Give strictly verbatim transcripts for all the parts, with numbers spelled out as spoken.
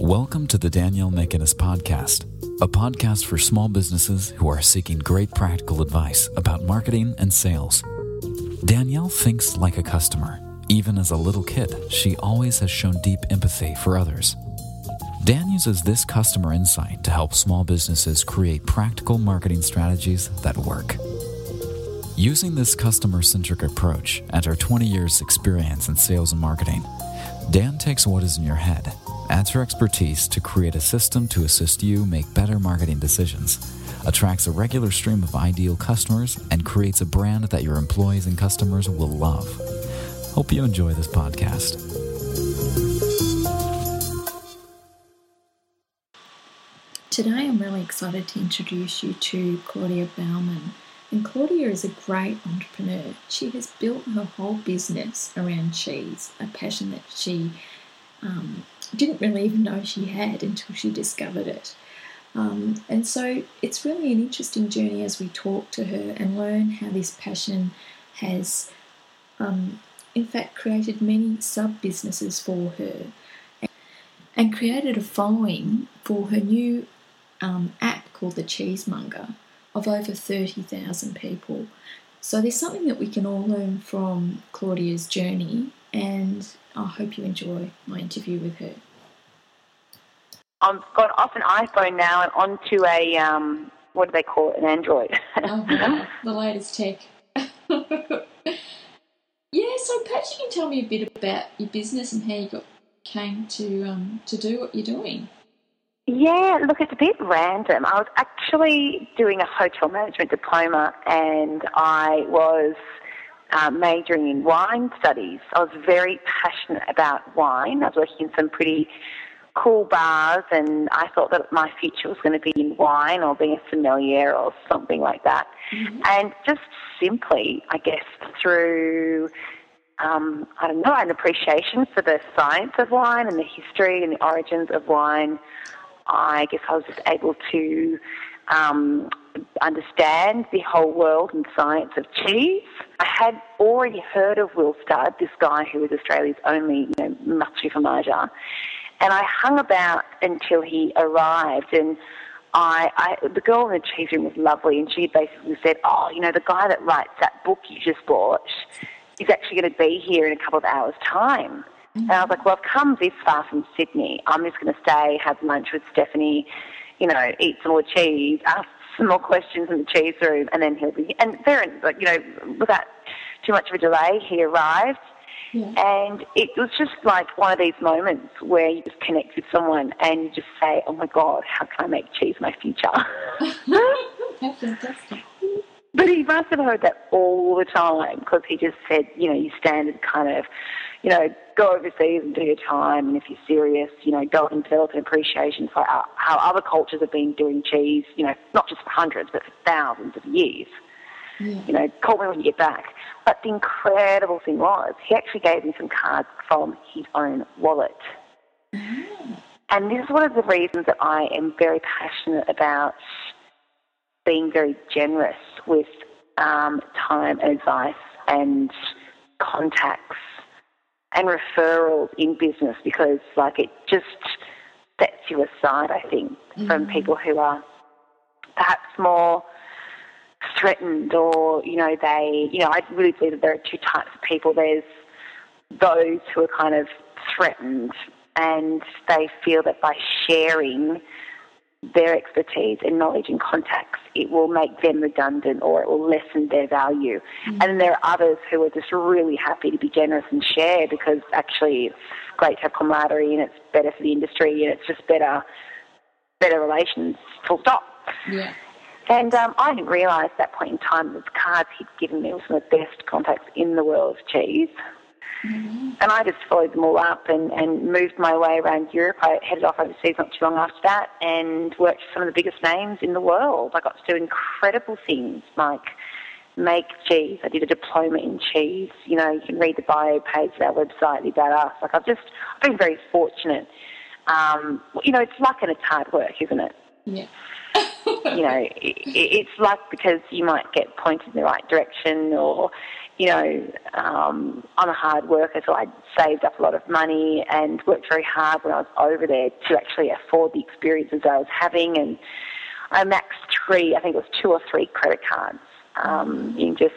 Welcome to the Danielle McInnes podcast, a podcast for small businesses who are seeking great practical advice about marketing and sales. Danielle thinks like a customer. Even as a little kid, she always has shown deep empathy for others. Dan uses this customer insight to help small businesses create practical marketing strategies that work. Using this customer-centric approach and her twenty years' experience in sales and marketing, Dan takes what is in your head, adds her expertise to create a system to assist you make better marketing decisions, attracts a regular stream of ideal customers, and creates a brand that your employees and customers will love. Hope you enjoy this podcast. Today I'm really excited to introduce you to Claudia Balmain. And Claudia is a great entrepreneur. She has built her whole business around cheese, a passion that she um, didn't really even know she had until she discovered it. Um, and so it's really an interesting journey as we talk to her and learn how this passion has, um, in fact, created many sub-businesses for her and, and created a following for her new um, app called The Cheesemonger, of over thirty thousand people. So there's something that we can all learn from Claudia's journey, and I hope you enjoy my interview with her. I've got off an iPhone now and onto a, um, what do they call it, an Android. Oh, yeah, the latest tech. Yeah, so perhaps you can tell me a bit about your business and how you got came to um, to do what you're doing. Yeah, look, it's a bit random. I was actually doing a hotel management diploma and I was uh, majoring in wine studies. I was very passionate about wine. I was working in some pretty cool bars and I thought that my future was going to be in wine or being a sommelier or something like that. Mm-hmm. And just simply, I guess, through... Um, I don't know, an appreciation for the science of wine and the history and the origins of wine. I guess I was just able to um, understand the whole world and science of cheese. I had already heard of Will Studd, this guy who was Australia's only, you know, master fromager, and I hung about until he arrived. And I, I, the girl in the cheese room was lovely, and she basically said, "Oh, you know, the guy that writes that book you just bought is actually going to be here in a couple of hours' time." Mm-hmm. And I was like, well, I've come this far from Sydney. I'm just going to stay, have lunch with Stephanie, you know, eat some more cheese, ask some more questions in the cheese room, and then he'll be... And there, like, you know, without too much of a delay, he arrived. Yeah. And it was just like one of these moments where you just connect with someone and you just say, oh, my God, how can I make cheese my future? That's fantastic. But he must have heard that all the time because he just said, you know, your standard kind of, you know, go overseas and do your time, and if you're serious, you know, go and develop an appreciation for how other cultures have been doing cheese, you know, not just for hundreds but for thousands of years. Yeah. You know, call me when you get back. But the incredible thing was he actually gave me some cards from his own wallet. Mm. And this is one of the reasons that I am very passionate about being very generous with um, time and advice and contacts and referrals in business, because, like, it just sets you aside, I think, mm-hmm. from people who are perhaps more threatened or, you know, they, you know, I really believe that there are two types of people. There's those who are kind of threatened and they feel that by sharing their expertise and knowledge and contacts, it will make them redundant or it will lessen their value. Mm-hmm. And there are others who are just really happy to be generous and share because actually it's great to have camaraderie and it's better for the industry and it's just better better relations, full stop. Yeah. And um, I didn't realise at that point in time that the cards he'd given me were some of the best contacts in the world of cheese. Mm-hmm. And I just followed them all up and, and moved my way around Europe. I headed off overseas not too long after that and worked for some of the biggest names in the world. I got to do incredible things like make cheese. I did a diploma in cheese. You know, you can read the bio page of our website about us. Like, I've just I've been very fortunate. Um, you know, it's luck and it's hard work, isn't it? Yeah. You know, it, it's luck because you might get pointed in the right direction or... you know, um, I'm a hard worker, so I saved up a lot of money and worked very hard when I was over there to actually afford the experiences I was having. And I maxed three, I think it was two or three credit cards um, in just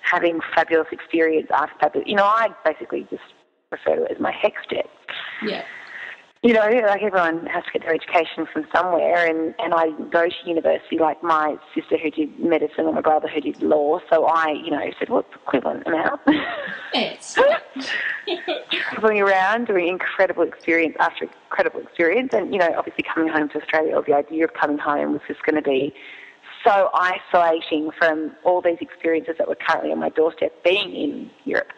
having fabulous experience after fabulous. You know, I basically just refer to it as my hex debt. Yeah. You know, like everyone has to get their education from somewhere, and, and I didn't go to university like my sister who did medicine or my brother who did law, so I, you know, said, what's the equivalent amount? Yes. Travelling around, doing incredible experience after incredible experience, and, you know, obviously coming home to Australia, or the idea of coming home was just going to be so isolating from all these experiences that were currently on my doorstep being in Europe.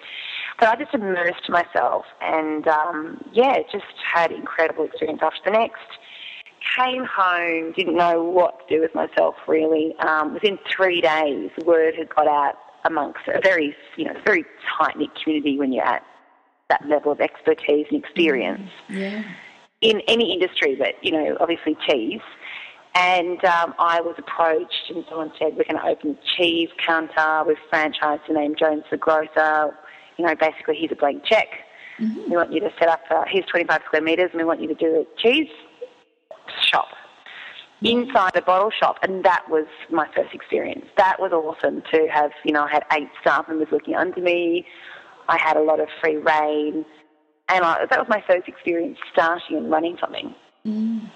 But I just immersed myself and, um, yeah, just had incredible experience after the next. Came home, didn't know what to do with myself really. Um, within three days, the word had got out amongst a very, you know, very tight-knit community when you're at that level of expertise and experience yeah. in any industry, but, you know, obviously cheese. And um, I was approached and someone said, we're going to open a cheese counter. We've franchised the name Jones the Grocer. You know, basically, here's a blank check. Mm-hmm. We want you to set up, a, here's twenty-five square metres, and we want you to do a cheese shop inside a bottle shop. And that was my first experience. That was awesome to have, you know, I had eight staff members looking under me. I had a lot of free reign. And I, that was my first experience starting and running something. Mm.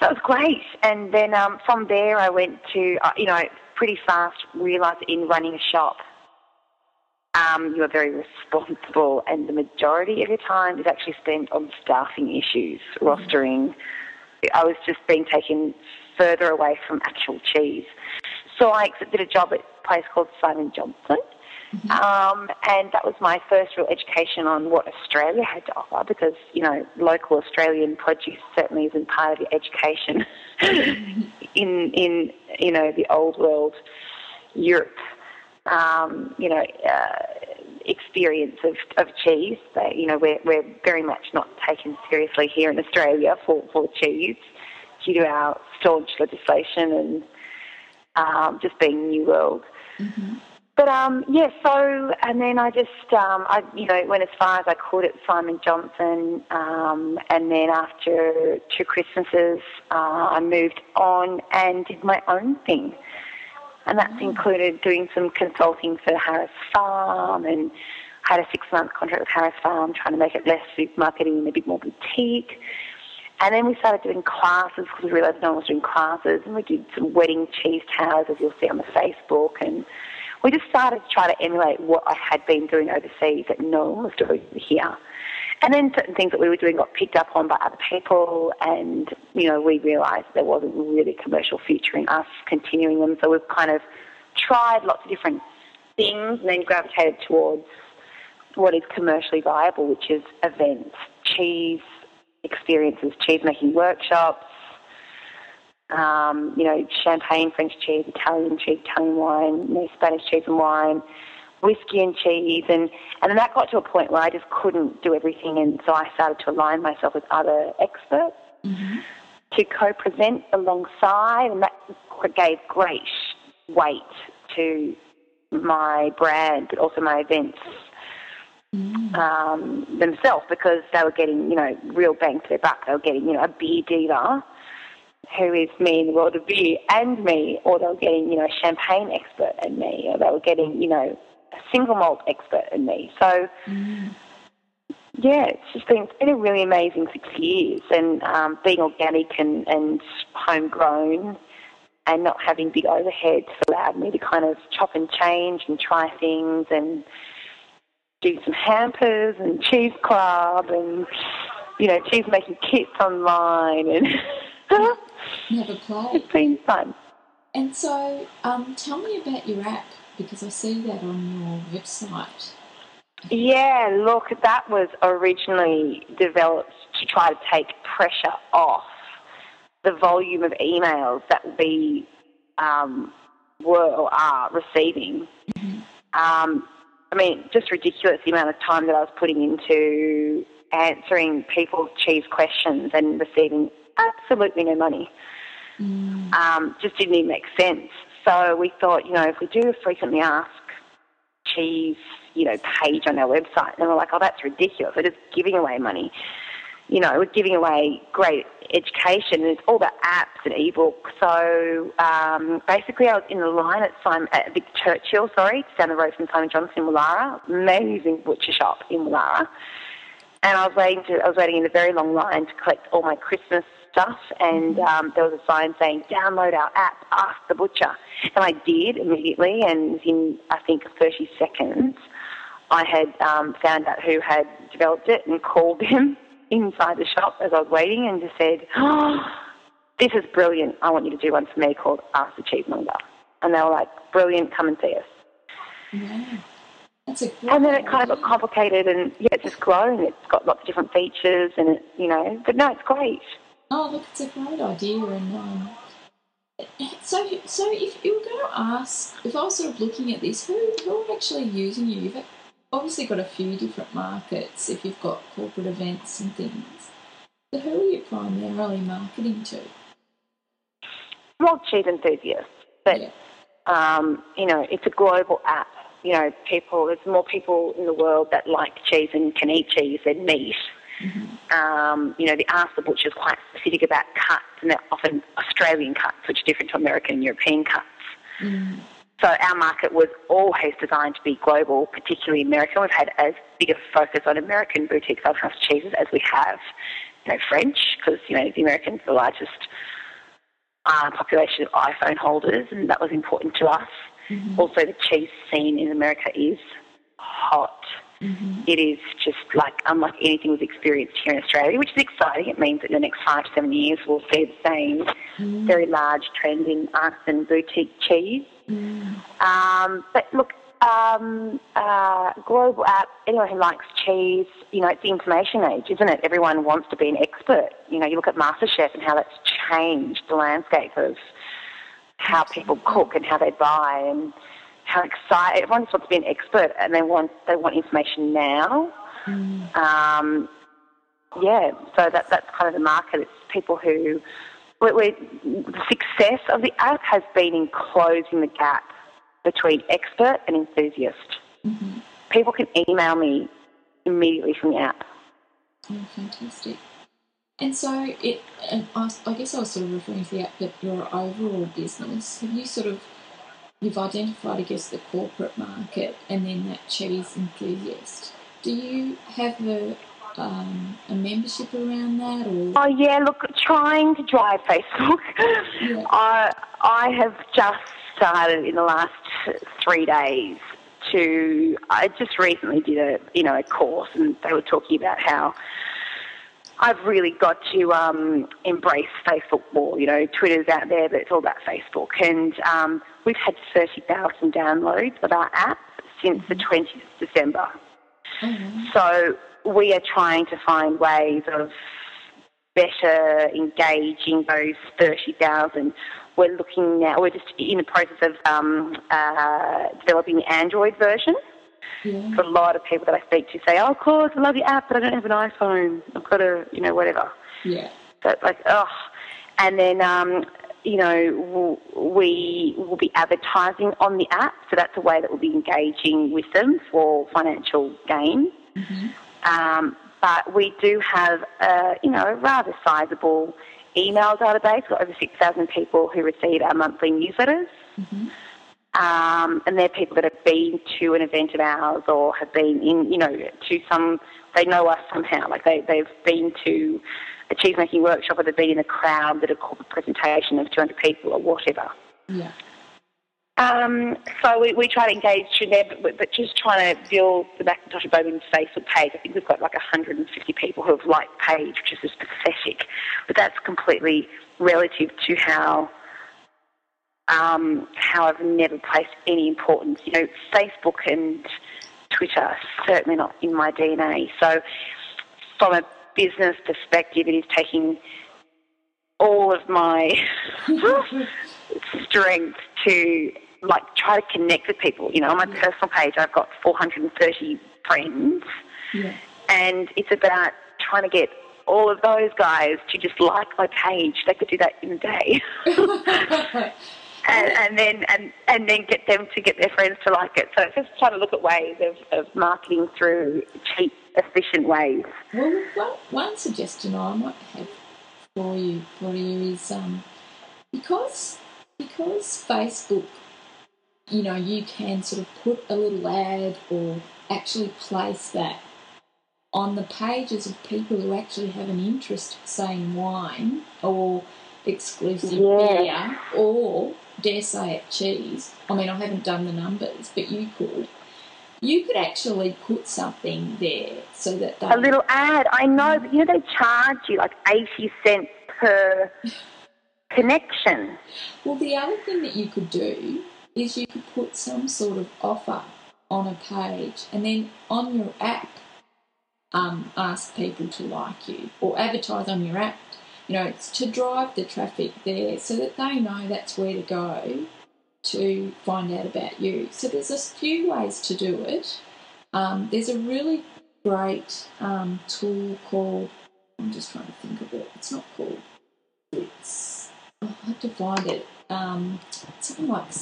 So that was great. And then um, from there, I went to, uh, you know, pretty fast realised in running a shop, Um, you are very responsible, and the majority of your time is actually spent on staffing issues, rostering. I was just being taken further away from actual cheese. So I accepted a job at a place called Simon Johnson, mm-hmm. um, and that was my first real education on what Australia had to offer, because, you know, local Australian produce certainly isn't part of your education mm-hmm. in, in, you know, the old world Europe. Um, you know, uh, experience of, of cheese. They, you know, we're, we're very much not taken seriously here in Australia for, for cheese due to our staunch legislation and um, just being New World. Mm-hmm. But, um, yeah, so, and then I just, um, I you know, went as far as I could at Simon Johnson, um, and then after two Christmases, uh, I moved on and did my own thing. And that's included doing some consulting for Harris Farm, and had a six-month contract with Harris Farm trying to make it less supermarketing and a bit more boutique. And then we started doing classes because we realised no one was doing classes, and we did some wedding cheese towers, as you'll see on the Facebook. And we just started to try to emulate what I had been doing overseas that no one was doing here. And then certain things that we were doing got picked up on by other people, and, you know, we realised there wasn't really a commercial future in us continuing them. So we've kind of tried lots of different things and then gravitated towards what is commercially viable, which is events, cheese experiences, cheese-making workshops, um, you know, champagne, French cheese, Italian cheese, Italian wine, you know, Spanish cheese and wine, whiskey and cheese, and, and then that got to a point where I just couldn't do everything, and so I started to align myself with other experts mm-hmm. to co-present alongside, and that gave great weight to my brand but also my events mm-hmm. um, themselves, because they were getting, you know, real bang for their buck. They were getting, you know, a beer dealer who is me in the world of beer and me, or they were getting, you know, a champagne expert and me, or they were getting, you know, single malt expert in me. So, mm. yeah, it's just been, it's been a really amazing six years and um, being organic and, and homegrown and not having big overheads allowed me to kind of chop and change and try things and do some hampers and cheese club and, you know, cheese making kits online and never played. It's been fun. And so um, tell me about your app, because I see that on your website. Yeah, look, that was originally developed to try to take pressure off the volume of emails that we um, were or are receiving. Mm-hmm. Um, I mean, just ridiculous the amount of time that I was putting into answering people's cheese questions and receiving absolutely no money. Mm. Um, just didn't even make sense. So we thought, you know, if we do a frequently asked cheese, you know, page on their website. And we're like, oh, that's ridiculous. We're just giving away money. You know, we're giving away great education, and it's all about apps and ebooks. So um, basically, I was in the line at Simon, at Vic Churchill, sorry, down the road from Simon Johnson in Malara, amazing butcher shop in Malara. And I was waiting to, I was waiting in a very long line to collect all my Christmas stuff, and um, there was a sign saying, download our app, ask the butcher. And I did immediately, and within, I think, thirty seconds, I had um, found out who had developed it and called them inside the shop as I was waiting and just said, oh, this is brilliant, I want you to do one for me called Ask the Cheesemonger. And they were like, brilliant, come and see us. Yeah. That's a good and then it kind of got complicated, and yeah, it's just grown. It's got lots of different features, and you know, but no, it's great. Oh, look, it's a great idea. And um, so, so if you were going to ask, if I was sort of looking at this, who who are actually using you? You've obviously got a few different markets. If you've got corporate events and things, but who are you primarily marketing to? Well, cheese enthusiasts, but yeah. um, you know, it's a global app. You know, people, there's more people in the world that like cheese and can eat cheese than meat. Mm-hmm. Um, you know, the Ask the Butcher is quite specific about cuts, and they're often Australian cuts, which are different to American and European cuts. Mm. So our market was always designed to be global, particularly American. We've had as big a focus on American boutique farmhouse cheeses as we have, you know, French, because, you know, the Americans are the largest uh, population of iPhone holders, and that was important to us. Mm-hmm. Also, the cheese scene in America is hot. Mm-hmm. It is just like unlike anything we've experienced here in Australia, which is exciting. It means that in the next five to seven years we'll see the same mm-hmm. very large trend in artisan boutique cheese. Mm-hmm. Um, but look, um, uh, global app, anyone who likes cheese, you know, it's the information age, isn't it? Everyone wants to be an expert. You know, you look at MasterChef and how that's changed the landscape of how people cook and how they buy and how excited. Everyone just wants to be an expert, and they want they want information now. Mm. Um, yeah, so that that's kind of the market. It's people who we, we, the success of the app has been in closing the gap between expert and enthusiast. Mm-hmm. People can email me immediately from the app. Oh, fantastic. And so it, and I, I guess I was sort of referring to the app, but your overall business, have you sort of, you've identified, I guess, the corporate market and then that cheese enthusiast. Do you have a, um, a membership around that? Or? Oh, yeah, look, trying to drive Facebook. Yeah. I, I have just started in the last three days to, I just recently did a, you know, a course, and they were talking about how I've really got to um, embrace Facebook more. You know, Twitter's out there, but it's all about Facebook. And um, we've had thirty thousand downloads of our app since the twentieth of December. Mm-hmm. So we are trying to find ways of better engaging those thirty thousand. We're looking now, we're just in the process of um, uh, developing the Android version. Yeah. So a lot of people that I speak to say, oh, of course, I love your app, but I don't have an iPhone. I've got a, you know, whatever. Yeah. So it's like, oh. And then, um, you know, we will be advertising on the app, so that's a way that we'll be engaging with them for financial gain. Mm-hmm. Um, but we do have, a, you know, a rather sizable email database. We've got over six thousand people who receive our monthly newsletters. Mm-hmm. Um, and they're people that have been to an event of ours or have been in, you know, to some, they know us somehow. Like they, they've been to a cheesemaking workshop, or they've been in a crowd at a corporate presentation of two hundred people or whatever. Yeah. Um, so we, we try to engage through there, but, but just trying to build the Macintosh and Bowman's Facebook page. I think we've got like one hundred fifty people who have liked the page, which is just pathetic. But that's completely relative to how... Um, how I've never placed any importance. You know, Facebook and Twitter are certainly not in my D N A. So from a business perspective, it is taking all of my strength to, like, try to connect with people. You know, on my yeah. personal page, I've got four hundred thirty friends, yeah. and it's about trying to get all of those guys to just like my page. They could do that in a day. and, and then and, and then get them to get their friends to like it. So it's just trying to look at ways of, of marketing through cheap, efficient ways. Well, one, one suggestion I might have for you for you is um because because Facebook, you know, you can sort of put a little ad or actually place that on the pages of people who actually have an interest, saying wine or exclusive yeah. beer or, dare say it, cheese. I mean, I haven't done the numbers, but you could. You could actually put something there so that they... A little ad. I know, but you know, they charge you like eighty cents per connection. Well, the other thing that you could do is you could put some sort of offer on a page and then on your app um, ask people to like you or advertise on your app. You know, it's to drive the traffic there so that they know that's where to go to find out about you. So there's a few ways to do it. Um, there's a really great um, tool called, I'm just trying to think of it, it's not called, it's, oh, I have to find it, um, something like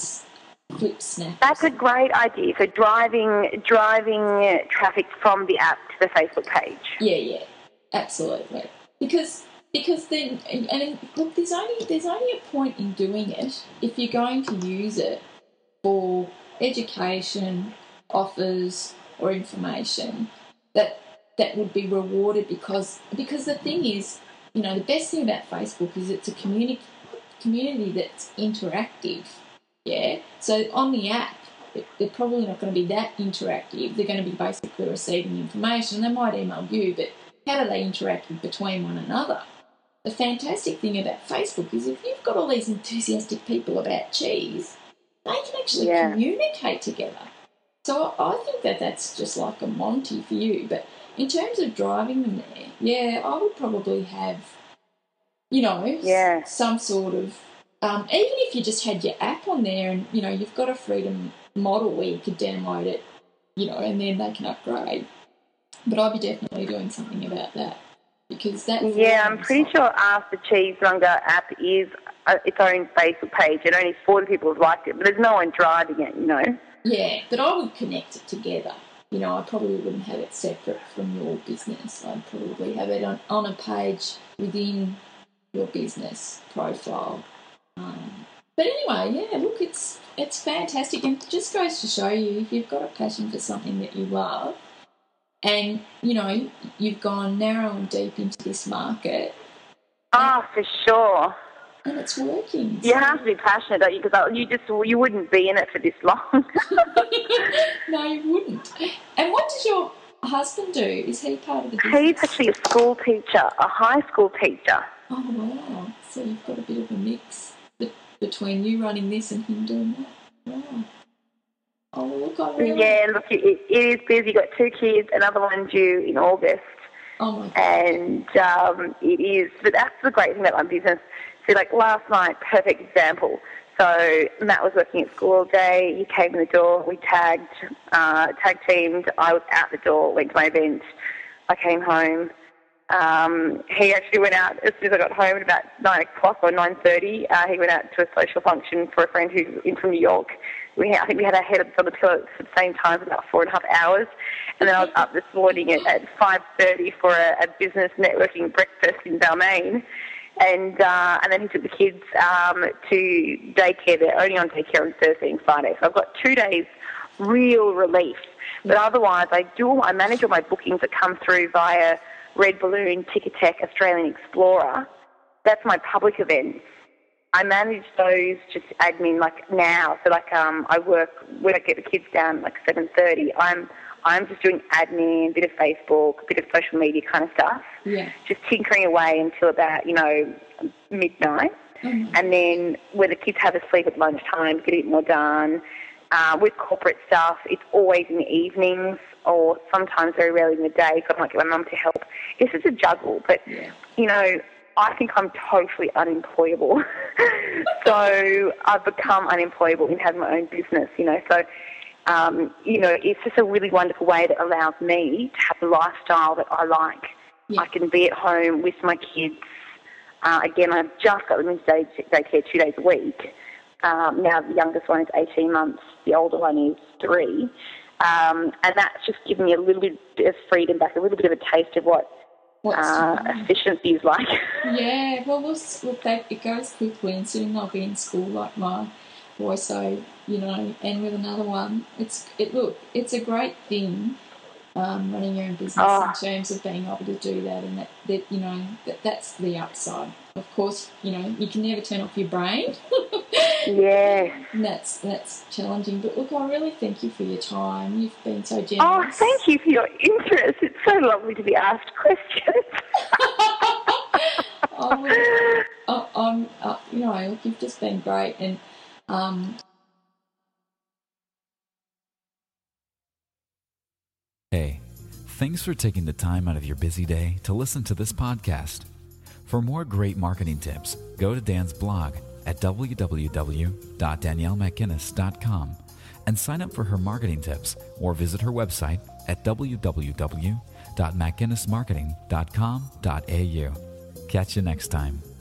Flip Snap. That's a great idea, so driving, driving traffic from the app to the Facebook page. Yeah, yeah, absolutely. Because... Because then, and, and look, there's only there's only a point in doing it if you're going to use it for education, offers, or information that that would be rewarded. Because because the thing is, you know, the best thing about Facebook is it's a community community that's interactive. Yeah. So on the app, they're probably not going to be that interactive. They're going to be basically receiving information. They might email you, but how do they interact between one another? The fantastic thing about Facebook is if you've got all these enthusiastic people about cheese, they can actually yeah. communicate together. So I think that that's just like a Monty for you. But in terms of driving them there, yeah, I would probably have, you know, yeah. some sort of, um, even if you just had your app on there and, you know, you've got a freedom model where you could download it, you know, and then they can upgrade. But I'll be definitely doing something about that. Because that's yeah, I'm pretty sure Ask the Cheesemonger app is uh, its own Facebook page, and only forty people have liked it, but there's no one driving it, you know. Yeah, but I would connect it together. You know, I probably wouldn't have it separate from your business. I'd probably have it on, on a page within your business profile. Um, but anyway, yeah, look, it's it's fantastic, and it just goes to show you if you've got a passion for something that you love, and, you know, you've gone narrow and deep into this market. Ah, oh, for sure. And it's working. So. You have to be passionate, don't you? Because you just you wouldn't be in it for this long. No, you wouldn't. And what does your husband do? Is he part of the business? He's actually a school teacher, a high school teacher. Oh, wow. So you've got a bit of a mix between you running this and him doing that. Wow. Oh, look, I really... Yeah, look, it, it is busy. You've got two kids, another one due in August. Oh, my God. And um, it is, but that's the great thing about my business. So, like, last night, perfect example. So Matt was working at school all day. He came in the door. We tagged, uh, tag-teamed. I was out the door, went to my event. I came home. Um, he actually went out, as soon as I got home at about nine o'clock or nine thirty, uh, he went out to a social function for a friend who's in from New York. We had, I think we had our head on the pillow at the same time for about four and a half hours. And then I was up this morning at, at five thirty for a, a business networking breakfast in Balmain. And uh, and then he took the kids um, to daycare. They're only on daycare on Thursday and Friday. So I've got two days real relief. But otherwise, I do. I manage all my bookings that come through via Red Balloon, Ticketek, Australian Explorer. That's my public events. I manage those just admin like now. So like um, I work when I get the kids down like seven thirty. I'm I'm just doing admin, a bit of Facebook, a bit of social media kind of stuff. Yeah. Just tinkering away until about you know midnight, mm-hmm. and then when the kids have a sleep at lunchtime, get a bit more done. Uh, with corporate stuff, it's always in the evenings or sometimes very rarely in the day. So I might get my mum to help. It's just a juggle, but yeah. you know. I think I'm totally unemployable. So I've become unemployable in having my own business, you know. So, um, you know, it's just a really wonderful way that allows me to have the lifestyle that I like. Yeah. I can be at home with my kids. Uh, again, I've just got them into daycare two days a week. Um, now the youngest one is eighteen months, the older one is three. Um, and that's just given me a little bit of freedom back, a little bit of a taste of what uh, efficiency is like. Yeah, well, we'll look, that, it goes quickly, and soon they'll be in school like my boy, so, you know, and with another one, it's it look, it's a great thing. Um, running your own business oh. in terms of being able to do that, and that, that you know that, that's the upside. Of course, you know you can never turn off your brain. Yeah, and that's that's challenging. But look, I really thank you for your time. You've been so generous. Oh, thank you for your interest. It's so lovely to be asked questions. oh, well, I, I'm, I, you know, look, you've just been great, and um. Hey, thanks for taking the time out of your busy day to listen to this podcast. For more great marketing tips, go to Dan's blog at w w w dot danielle mcguinness dot com and sign up for her marketing tips, or visit her website at w w w dot mcguinness marketing dot com dot a u. Catch you next time.